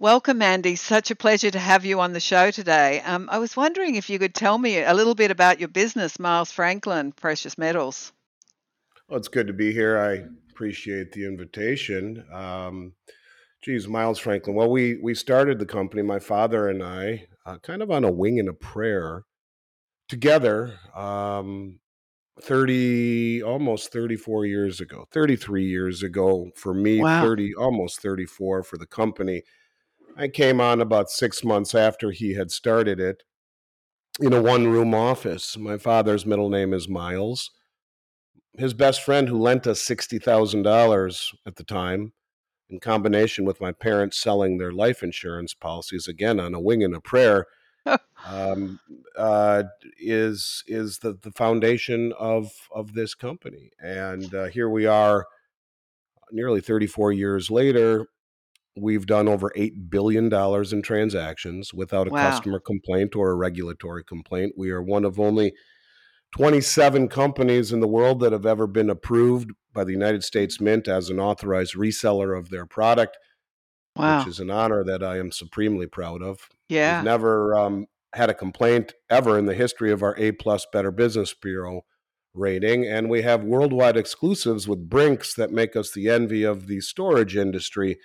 Welcome, Andy. Such a pleasure to have you on the show today. I was wondering if you could tell me a little bit about your business, Miles Franklin Precious Metals. Well, it's good to be here. I appreciate the invitation. Miles Franklin. Well, we started the company, my father and I, kind of on a wing and a prayer together 33 years ago for me, wow. 30, almost 34 for the company. I came on about 6 months after he had started it in a one-room office. My father's middle name is Miles. His best friend, who lent us $60,000 at the time, in combination with my parents selling their life insurance policies, again on a wing and a prayer, is the foundation of this company. And here we are, nearly 34 years later. We've done over $8 billion in transactions without a wow. customer complaint or a regulatory complaint. We are one of only 27 companies in the world that have ever been approved by the United States Mint as an authorized reseller of their product, wow. which is an honor that I am supremely proud of. Yeah. We've never had a complaint ever in the history of our A+ Better Business Bureau rating, and we have worldwide exclusives with Brinks that make us the envy of the storage industry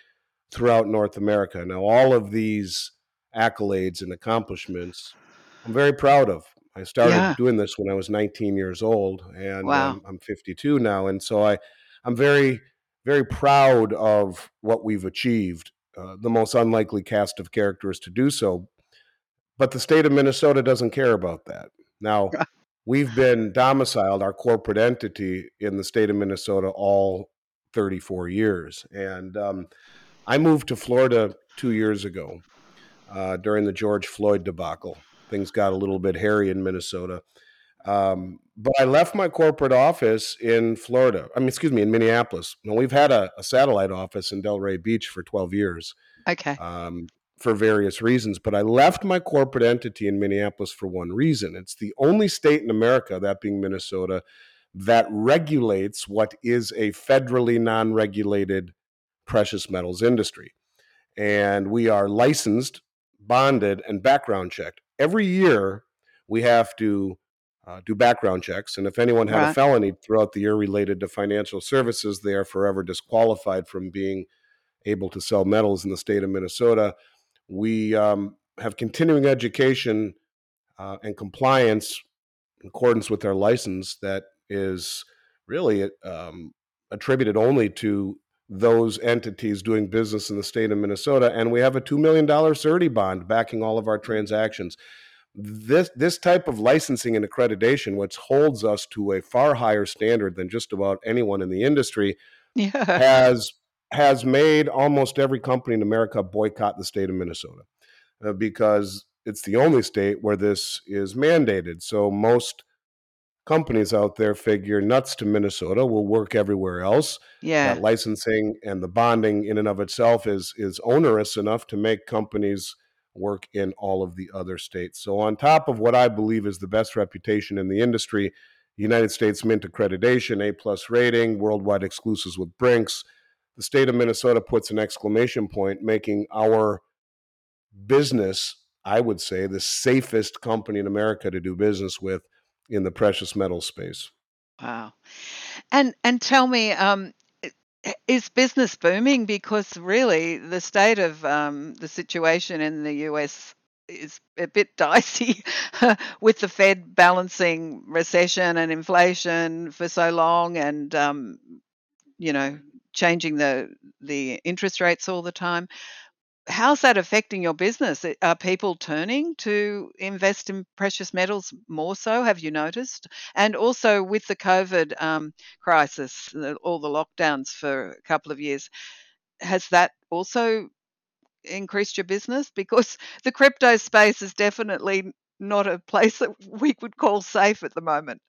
throughout North America. Now, all of these accolades and accomplishments, I'm very proud of. I started yeah. doing this when I was 19 years old, and wow. I'm 52 now. And so I'm very, very proud of what we've achieved, the most unlikely cast of characters to do so. But the state of Minnesota doesn't care about that. Now, we've been domiciled, our corporate entity, in the state of Minnesota all 34 years. And I moved to Florida 2 years ago during the George Floyd debacle. Things got a little bit hairy in Minnesota. But I left my corporate office in Minneapolis. Now, we've had a satellite office in Delray Beach for 12 years. Okay. For various reasons. But I left my corporate entity in Minneapolis for one reason. It's the only state in America, that being Minnesota, that regulates what is a federally non-regulated precious metals industry. And we are licensed, bonded, and background checked. Every year, we have to do background checks, and if anyone had right. a felony throughout the year related to financial services, they are forever disqualified from being able to sell metals in the state of Minnesota. We have continuing education and compliance in accordance with our license that is really attributed only to those entities doing business in the state of Minnesota, and we have a $2 million surety bond backing all of our transactions. This type of licensing and accreditation, which holds us to a far higher standard than just about anyone in the industry, yeah. has made almost every company in America boycott the state of Minnesota because it's the only state where this is mandated. So most companies out there figure nuts to Minnesota, will work everywhere else. Yeah. That licensing and the bonding in and of itself is onerous enough to make companies work in all of the other states. So on top of what I believe is the best reputation in the industry, United States Mint accreditation, A+ rating, worldwide exclusives with Brinks, the state of Minnesota puts an exclamation point, making our business, I would say, the safest company in America to do business with in the precious metal space. Wow. And tell me, is business booming? Because really the state of the situation in the US is a bit dicey with the Fed balancing recession and inflation for so long and, changing the interest rates all the time. How's that affecting your business? Are people turning to invest in precious metals more so? Have you noticed? And also with the COVID crisis, all the lockdowns for a couple of years, has that also increased your business? Because the crypto space is definitely not a place that we would call safe at the moment.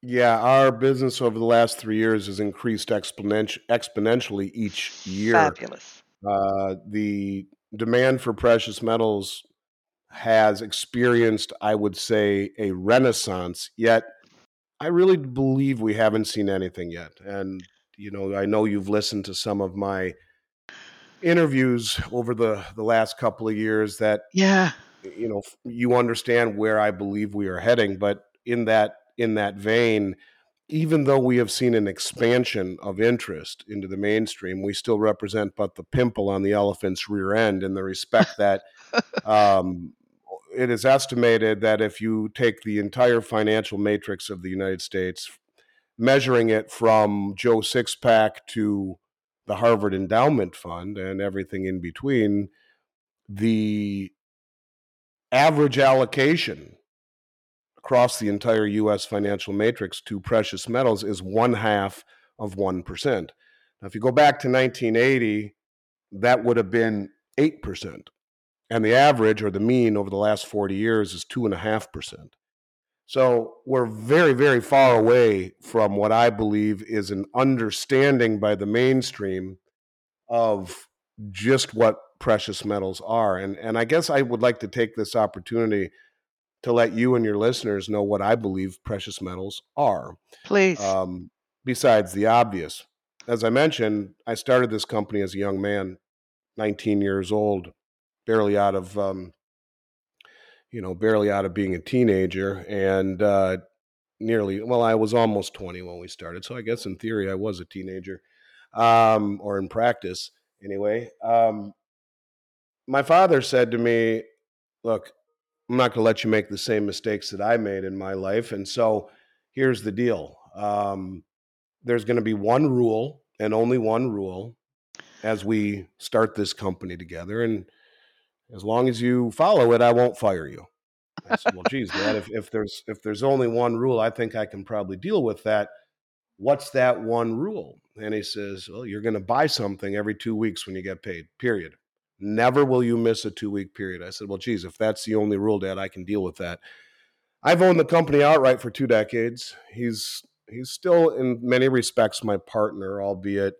Yeah, our business over the last 3 years has increased exponentially each year. Fabulous. The demand for precious metals has experienced, I would say, a renaissance, yet I really believe we haven't seen anything yet. And, I know you've listened to some of my interviews over the last couple of years that, you know, you understand where I believe we are heading. But in that vein, even though we have seen an expansion of interest into the mainstream, we still represent but the pimple on the elephant's rear end in the respect that it is estimated that if you take the entire financial matrix of the United States, measuring it from Joe Sixpack to the Harvard Endowment Fund and everything in between, the average allocation across the entire U.S. financial matrix to precious metals is 0.5%. Now, if you go back to 1980, that would have been 8%. And the average or the mean over the last 40 years is 2.5%. So we're very, very far away from what I believe is an understanding by the mainstream of just what precious metals are. And I guess I would like to take this opportunity to let you and your listeners know what I believe precious metals are. Please. Besides the obvious. As I mentioned, I started this company as a young man, 19 years old, barely out of being a teenager, and I was almost 20 when we started. So I guess in theory, I was a teenager, or in practice anyway. My father said to me, look, I'm not going to let you make the same mistakes that I made in my life. And so here's the deal. There's going to be one rule and only one rule as we start this company together. And as long as you follow it, I won't fire you. I said, well, geez, Dad, if there's only one rule, I think I can probably deal with that. What's that one rule? And he says, well, you're going to buy something every 2 weeks when you get paid, period. Never will you miss a 2 week period. I said, well, geez, if that's the only rule, Dad, I can deal with that. I've owned the company outright for 2 decades. He's still in many respects my partner, albeit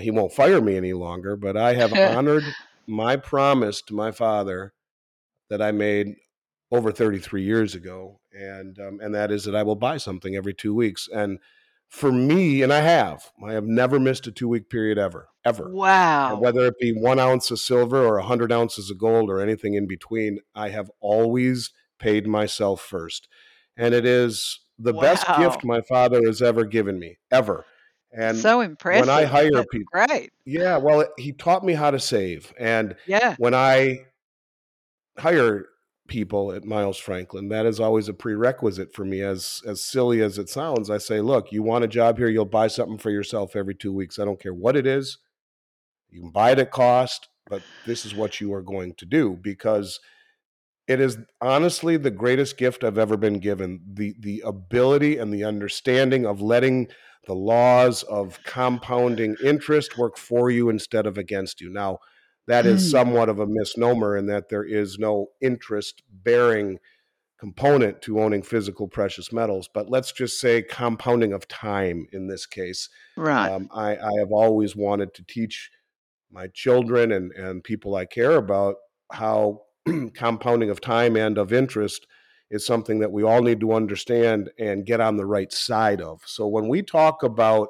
he won't fire me any longer, but I have honored my promise to my father that I made over 33 years ago. And that is that I will buy something every 2 weeks. And for me, and I have never missed a 2 week period ever. Wow. And whether it be 1 ounce of silver or 100 ounces of gold or anything in between, I have always paid myself first. And it is the best gift my father has ever given me, ever. And so impressive. When I hire people, right? Yeah. Well, he taught me how to save. And when I hire people at Miles Franklin, that is always a prerequisite for me. As silly as it sounds, I say, look, you want a job here, you'll buy something for yourself every 2 weeks. I don't care what it is. You can buy it at cost, but this is what you are going to do, because it is honestly the greatest gift I've ever been given. The ability and the understanding of letting the laws of compounding interest work for you instead of against you. Now, that is somewhat of a misnomer in that there is no interest-bearing component to owning physical precious metals, but let's just say compounding of time in this case. Right. I have always wanted to teach my children and people I care about how compounding of time and of interest is something that we all need to understand and get on the right side of. So when we talk about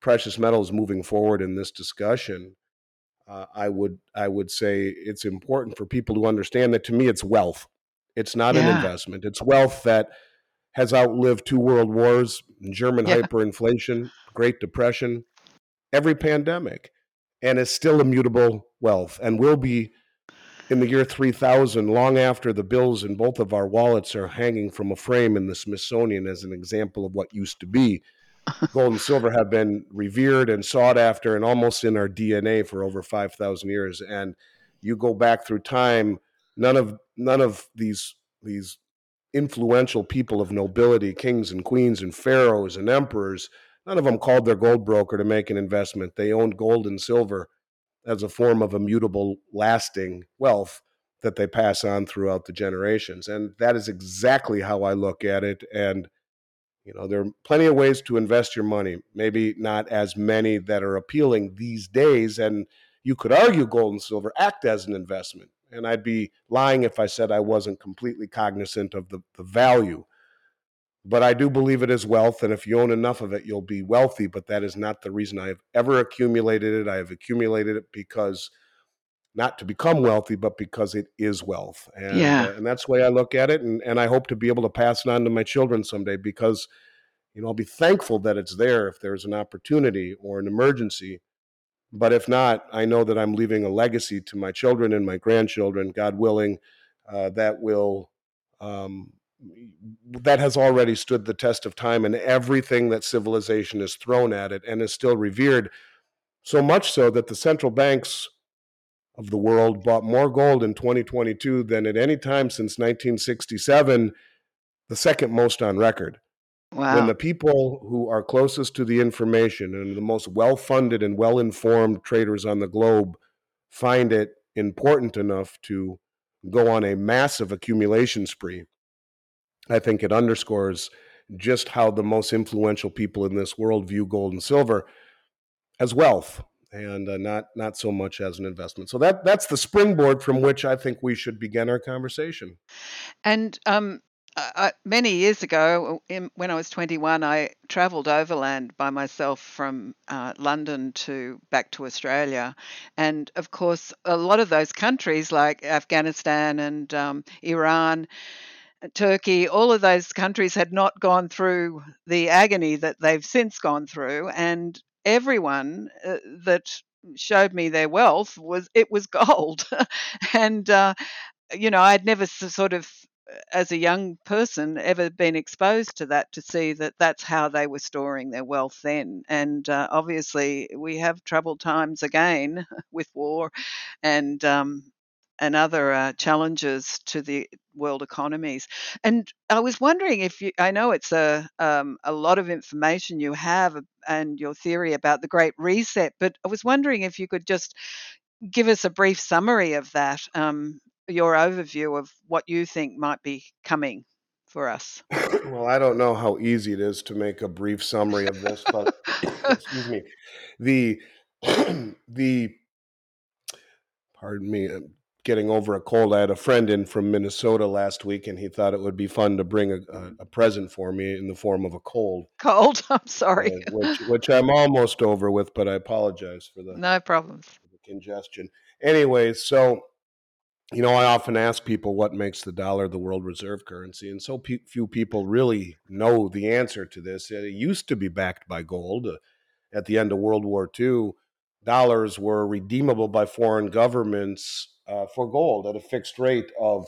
precious metals moving forward in this discussion, I would say it's important for people to understand that to me it's wealth. It's not an investment. It's wealth that has outlived 2 world wars, German hyperinflation, Great Depression, every pandemic, and is still immutable wealth and will be in the year 3000, long after the bills in both of our wallets are hanging from a frame in the Smithsonian as an example of what used to be. Gold and silver have been revered and sought after and almost in our DNA for over 5,000 years. And you go back through time, none of these influential people of nobility, kings and queens and pharaohs and emperors, none of them called their gold broker to make an investment. They owned gold and silver as a form of immutable, lasting wealth that they pass on throughout the generations. And that is exactly how I look at it. And, you know, there are plenty of ways to invest your money, maybe not as many that are appealing these days. And you could argue gold and silver act as an investment. And I'd be lying if I said I wasn't completely cognizant of the value But I do believe it is wealth, and if you own enough of it, you'll be wealthy, but that is not the reason I have ever accumulated it. I have accumulated it because, not to become wealthy, but because it is wealth. And, and that's the way I look at it, and I hope to be able to pass it on to my children someday because, you know, I'll be thankful that it's there if there's an opportunity or an emergency. But if not, I know that I'm leaving a legacy to my children and my grandchildren, God willing, that will... that has already stood the test of time and everything that civilization has thrown at it and is still revered, so much so that the central banks of the world bought more gold in 2022 than at any time since 1967, the second most on record. Wow. When the people who are closest to the information and the most well-funded and well-informed traders on the globe find it important enough to go on a massive accumulation spree, I think it underscores just how the most influential people in this world view gold and silver as wealth and not so much as an investment. So that's the springboard from which I think we should begin our conversation. And many years ago, when I was 21, I traveled overland by myself from London to back to Australia. And of course, a lot of those countries like Afghanistan and Iran, Turkey, all of those countries had not gone through the agony that they've since gone through, and everyone that showed me their wealth was gold. And you know, I'd never sort of, as a young person, ever been exposed to that, to see that that's how they were storing their wealth then. And obviously, we have troubled times again with war and other challenges to the world economies. And I was wondering if you, I know it's a lot of information you have and your theory about the Great Reset, but I was wondering if you could just give us a brief summary of that, your overview of what you think might be coming for us. Well, I don't know how easy it is to make a brief summary of this, but excuse me, pardon me, getting over a cold. I had a friend in from Minnesota last week, and he thought it would be fun to bring a present for me in the form of a cold. Cold, I'm sorry. Which I'm almost over with, but I apologize for the no problems, the congestion. Anyway, so, you know, I often ask people what makes the dollar the world reserve currency, and so few people really know the answer to this. It used to be backed by gold. At the end of World War II, dollars were redeemable by foreign governments for gold at a fixed rate of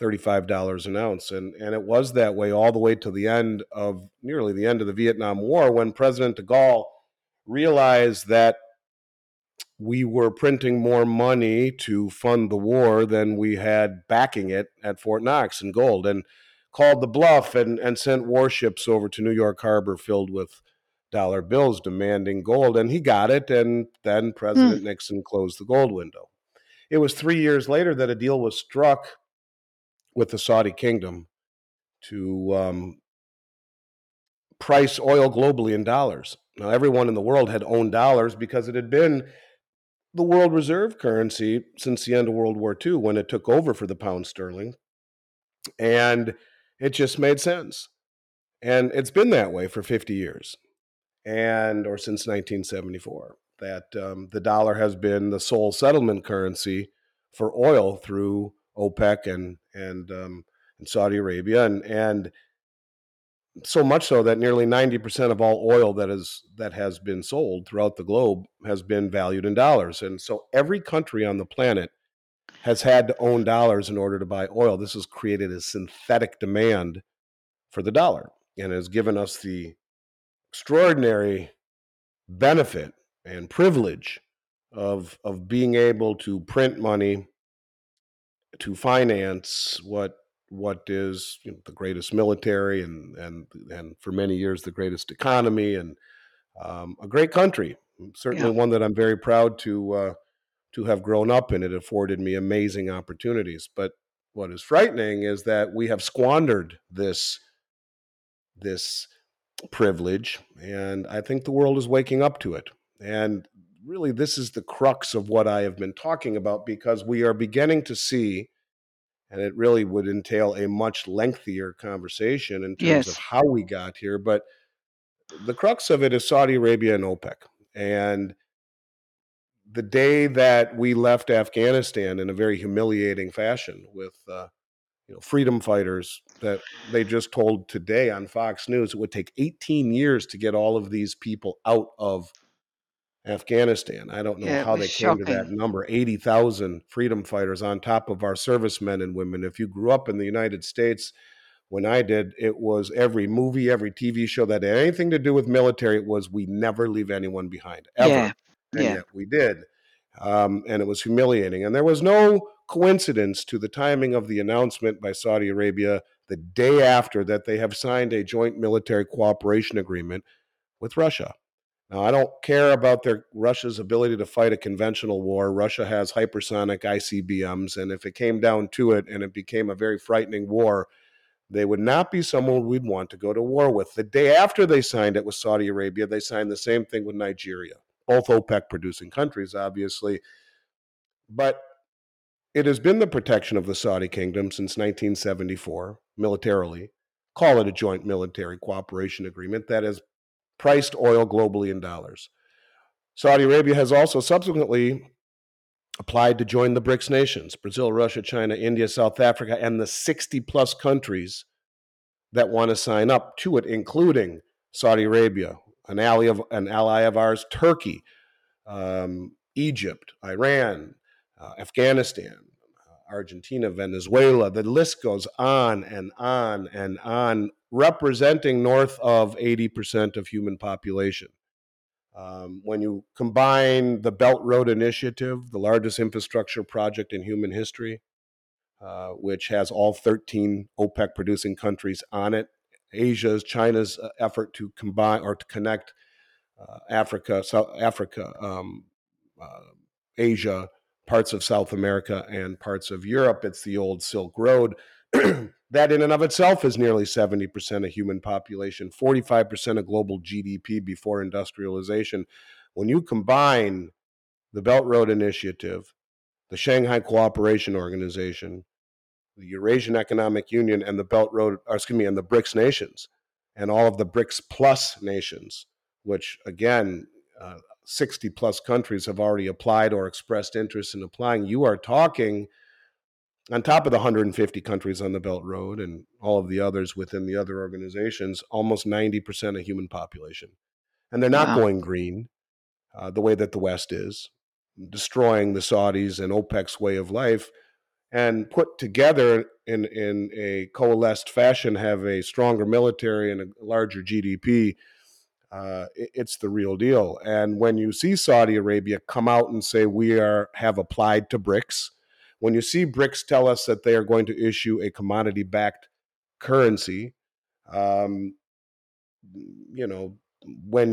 $35 an ounce. And it was that way all the way to the end of, nearly the end of the Vietnam War, when President de Gaulle realized that we were printing more money to fund the war than we had backing it at Fort Knox in gold, and called the bluff and sent warships over to New York Harbor filled with dollar bills demanding gold. And he got it, and then President Nixon closed the gold window. It was 3 years later that a deal was struck with the Saudi Kingdom to price oil globally in dollars. Now, everyone in the world had owned dollars because it had been the world reserve currency since the end of World War II, when it took over for the pound sterling. And it just made sense. And it's been that way for 50 years, and or since 1974. That the dollar has been the sole settlement currency for oil through OPEC and Saudi Arabia, and so much so that nearly 90% of all oil that has been sold throughout the globe has been valued in dollars. And so every country on the planet has had to own dollars in order to buy oil. This has created a synthetic demand for the dollar and has given us the extraordinary benefit and privilege of being able to print money to finance what is, you know, the greatest military and for many years the greatest economy, and a great country, certainly one that I'm very proud to have grown up in. It afforded me amazing opportunities. But what is frightening is that we have squandered this privilege, and I think the world is waking up to it. And really, this is the crux of what I have been talking about, because we are beginning to see, And it really would entail a much lengthier conversation in terms of how we got here. But the crux of it is Saudi Arabia and OPEC. And the day that we left Afghanistan in a very humiliating fashion with freedom fighters that they just told today on Fox News, it would take 18 years to get all of these people out of Afghanistan. I don't know how they came to that number, 80,000 freedom fighters on top of our servicemen and women. If you grew up in the United States, when I did, it was every movie, every TV show that had anything to do with military, it was we never leave anyone behind, ever. Yeah. And yet we did. And it was humiliating. And there was no coincidence to the timing of the announcement by Saudi Arabia the day after that they have signed a joint military cooperation agreement with Russia. Now, I don't care about Russia's ability to fight a conventional war. Russia has hypersonic ICBMs, and if it came down to it and it became a very frightening war, they would not be someone we'd want to go to war with. The day after they signed it with Saudi Arabia, they signed the same thing with Nigeria, both OPEC-producing countries, obviously. But it has been the protection of the Saudi Kingdom since 1974, militarily. Call it a joint military cooperation agreement that has priced oil globally in dollars. Saudi Arabia has also subsequently applied to join the BRICS nations, Brazil, Russia, China, India, South Africa, and the 60-plus countries that want to sign up to it, including Saudi Arabia, an ally of ours, Turkey, Egypt, Iran, Afghanistan, Argentina, Venezuela. The list goes on and on and on, representing north of 80% of human population. When you combine the Belt Road Initiative, the largest infrastructure project in human history, which has all 13 OPEC-producing countries on it, China's effort to combine or to connect Asia, parts of South America, and parts of Europe. It's the old Silk Road. That in and of itself is nearly 70% of human population, 45% of global GDP before industrialization. When you combine the Belt Road Initiative, the Shanghai Cooperation Organization, the Eurasian Economic Union, and the BRICS nations, and all of the BRICS plus nations, which again, 60 plus countries have already applied or expressed interest in applying. You are talking on top of the 150 countries on the Belt Road and all of the others within the other organizations, almost 90% of human population. And they're not going green the way that the West is, destroying the Saudis and OPEC's way of life, and put together in a coalesced fashion, have a stronger military and a larger GDP. It's the real deal. And when you see Saudi Arabia come out and say, we have applied to BRICS, when you see BRICS tell us that they are going to issue a commodity-backed currency, when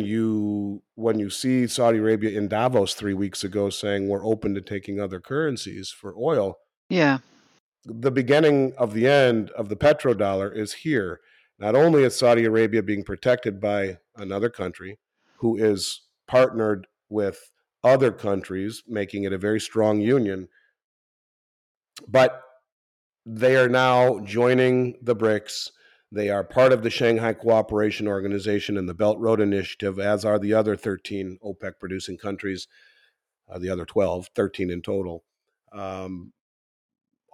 you see Saudi Arabia in Davos 3 weeks ago saying we're open to taking other currencies for oil, the beginning of the end of the petrodollar is here. Not only is Saudi Arabia being protected by another country who is partnered with other countries, making it a very strong union, but they are now joining the BRICS. They are part of the Shanghai Cooperation Organization and the Belt Road Initiative, as are the other 13 OPEC-producing countries, the other 12, 13 in total. All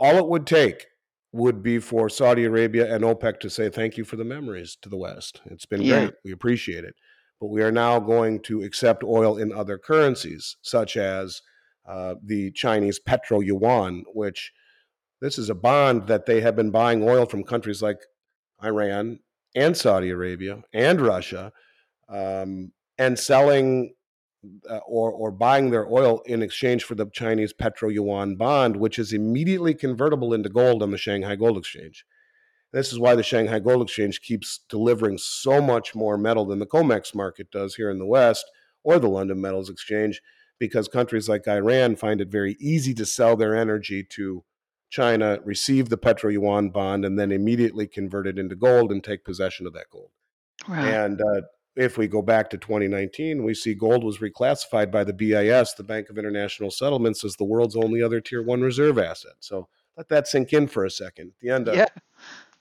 it would take would be for Saudi Arabia and OPEC to say thank you for the memories to the West. It's been great. We appreciate it. But we are now going to accept oil in other currencies, such as the Chinese Petro Yuan, which this is a bond that they have been buying oil from countries like Iran and Saudi Arabia and Russia, and selling or buying their oil in exchange for the Chinese Petro Yuan bond, which is immediately convertible into gold on the Shanghai Gold Exchange. This is why the Shanghai Gold Exchange keeps delivering so much more metal than the COMEX market does here in the West, or the London Metals Exchange, because countries like Iran find it very easy to sell their energy to China, receive the Petro Yuan bond, and then immediately convert it into gold and take possession of that gold. Wow. And if we go back to 2019, we see gold was reclassified by the BIS, the Bank of International Settlements, as the world's only other Tier 1 reserve asset. So Let that sink in for a second. At the end of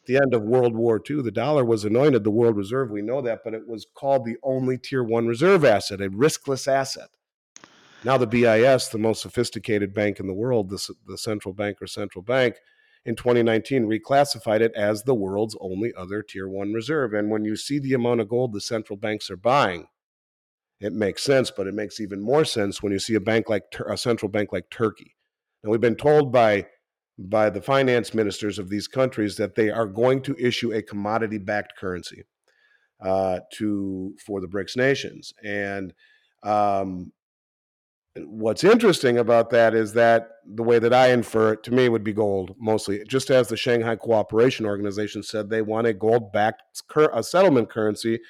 the end of World War II, the dollar was anointed the world reserve. We know that, but it was called the only tier one reserve asset, a riskless asset. Now the BIS, the most sophisticated bank in the world, the central bank, in 2019 reclassified it as the world's only other tier one reserve. And when you see the amount of gold the central banks are buying, it makes sense, but it makes even more sense when you see a central bank like Turkey. Now we've been told by the finance ministers of these countries that they are going to issue a commodity-backed currency for the BRICS nations. And what's interesting about that is that the way that I infer it, to me, would be gold mostly. Just as the Shanghai Cooperation Organization said they want a gold-backed settlement currency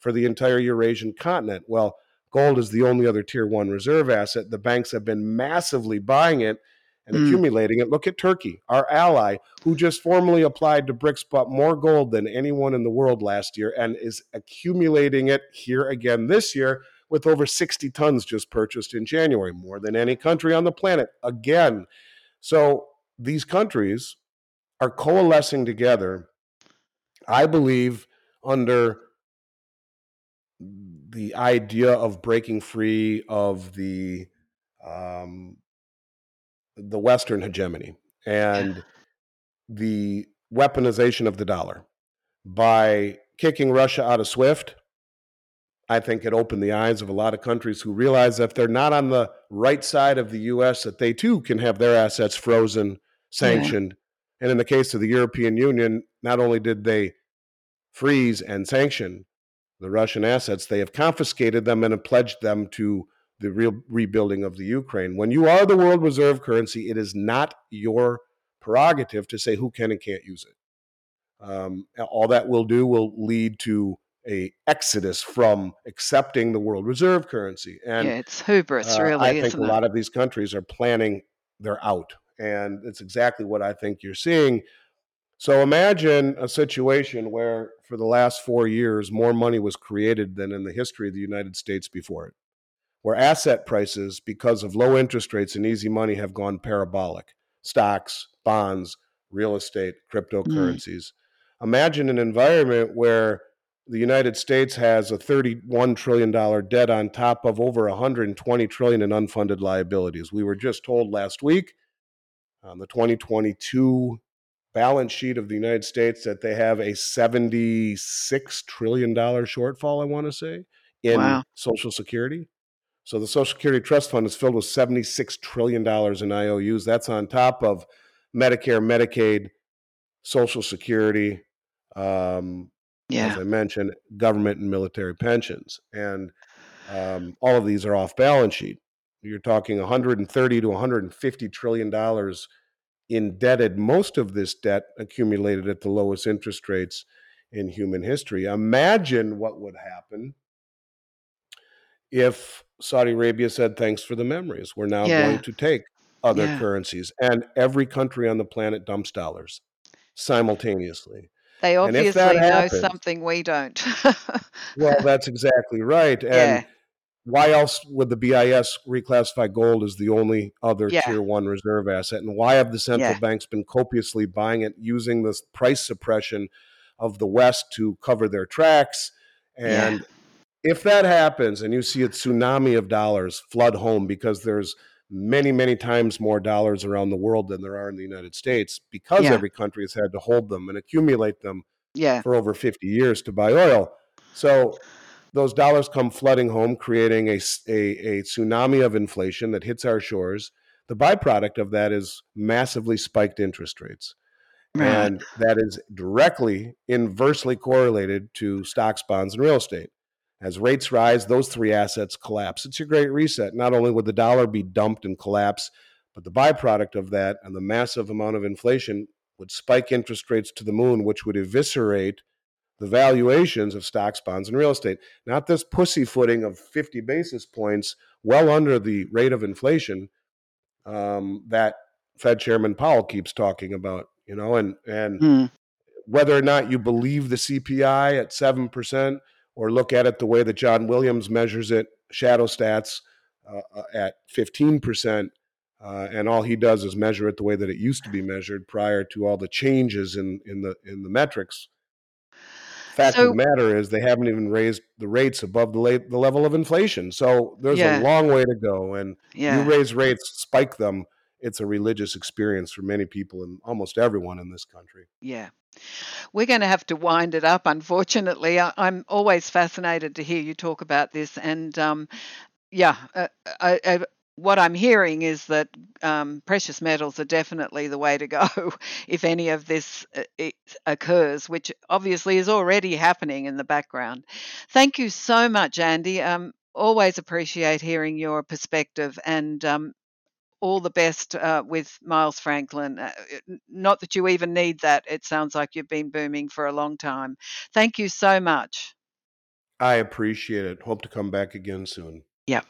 for the entire Eurasian continent. Well, gold is the only other tier one reserve asset. The banks have been massively buying it and accumulating it. Look at Turkey, our ally, who just formally applied to BRICS, bought more gold than anyone in the world last year and is accumulating it here again this year with over 60 tons just purchased in January, more than any country on the planet again. So these countries are coalescing together, I believe, under the idea of breaking free of the Western hegemony and the weaponization of the dollar. By kicking Russia out of SWIFT, I think it opened the eyes of a lot of countries who realize that if they're not on the right side of the U.S., that they too can have their assets frozen, sanctioned. And in the case of the European Union, not only did they freeze and sanction the Russian assets, they have confiscated them and have pledged them to the real rebuilding of the Ukraine. When you are the world reserve currency, it is not your prerogative to say who can and can't use it. All that will do will lead to an exodus from accepting the world reserve currency. And it's hubris, really. I think a lot of these countries are planning their out, and it's exactly what I think you're seeing. So imagine a situation where for the last 4 years, more money was created than in the history of the United States before it, where asset prices, because of low interest rates and easy money, have gone parabolic. Stocks, bonds, real estate, cryptocurrencies. Imagine an environment where the United States has a $31 trillion debt on top of over $120 trillion in unfunded liabilities. We were just told last week on the 2022 balance sheet of the United States that they have a $76 trillion shortfall, I want to say, in Social Security. So the Social Security Trust Fund is filled with $76 trillion in IOUs. That's on top of Medicare, Medicaid, Social Security, as I mentioned, government and military pensions. And all of these are off balance sheet. You're talking $130 to $150 trillion indebted, most of this debt accumulated at the lowest interest rates in human history. Imagine what would happen if Saudi Arabia said, thanks for the memories. We're now going to take other currencies. And every country on the planet dumps dollars simultaneously. They obviously know something we don't. Well, that's exactly right. And why else would the BIS reclassify gold as the only other tier one reserve asset? And why have the central banks been copiously buying it, using this price suppression of the West to cover their tracks? And if that happens and you see a tsunami of dollars flood home, because there's many, many times more dollars around the world than there are in the United States, because every country has had to hold them and accumulate them for over 50 years to buy oil. So those dollars come flooding home, creating a tsunami of inflation that hits our shores. The byproduct of that is massively spiked interest rates. Right. And that is directly inversely correlated to stocks, bonds, and real estate. As rates rise, those three assets collapse. It's your Great Reset. Not only would the dollar be dumped and collapse, but the byproduct of that and the massive amount of inflation would spike interest rates to the moon, which would eviscerate the valuations of stocks, bonds, and real estate. Not this pussyfooting of 50 basis points, well under the rate of inflation that Fed Chairman Powell keeps talking about, you know, and whether or not you believe the CPI at 7%, or look at it the way that John Williams measures it, shadow stats at 15%. And all he does is measure it the way that it used to be measured prior to all the changes in the metrics. Fact of the matter is they haven't even raised the rates above the level of inflation. So there's a long way to go. And you raise rates, spike them. It's a religious experience for many people and almost everyone in this country. Yeah. We're going to have to wind it up, unfortunately. I'm always fascinated to hear you talk about this. And what I'm hearing is that precious metals are definitely the way to go if any of this occurs, which obviously is already happening in the background. Thank you so much, Andy. Always appreciate hearing your perspective, and all the best with Miles Franklin. Not that you even need that. It sounds like you've been booming for a long time. Thank you so much. I appreciate it. Hope to come back again soon. Yeah.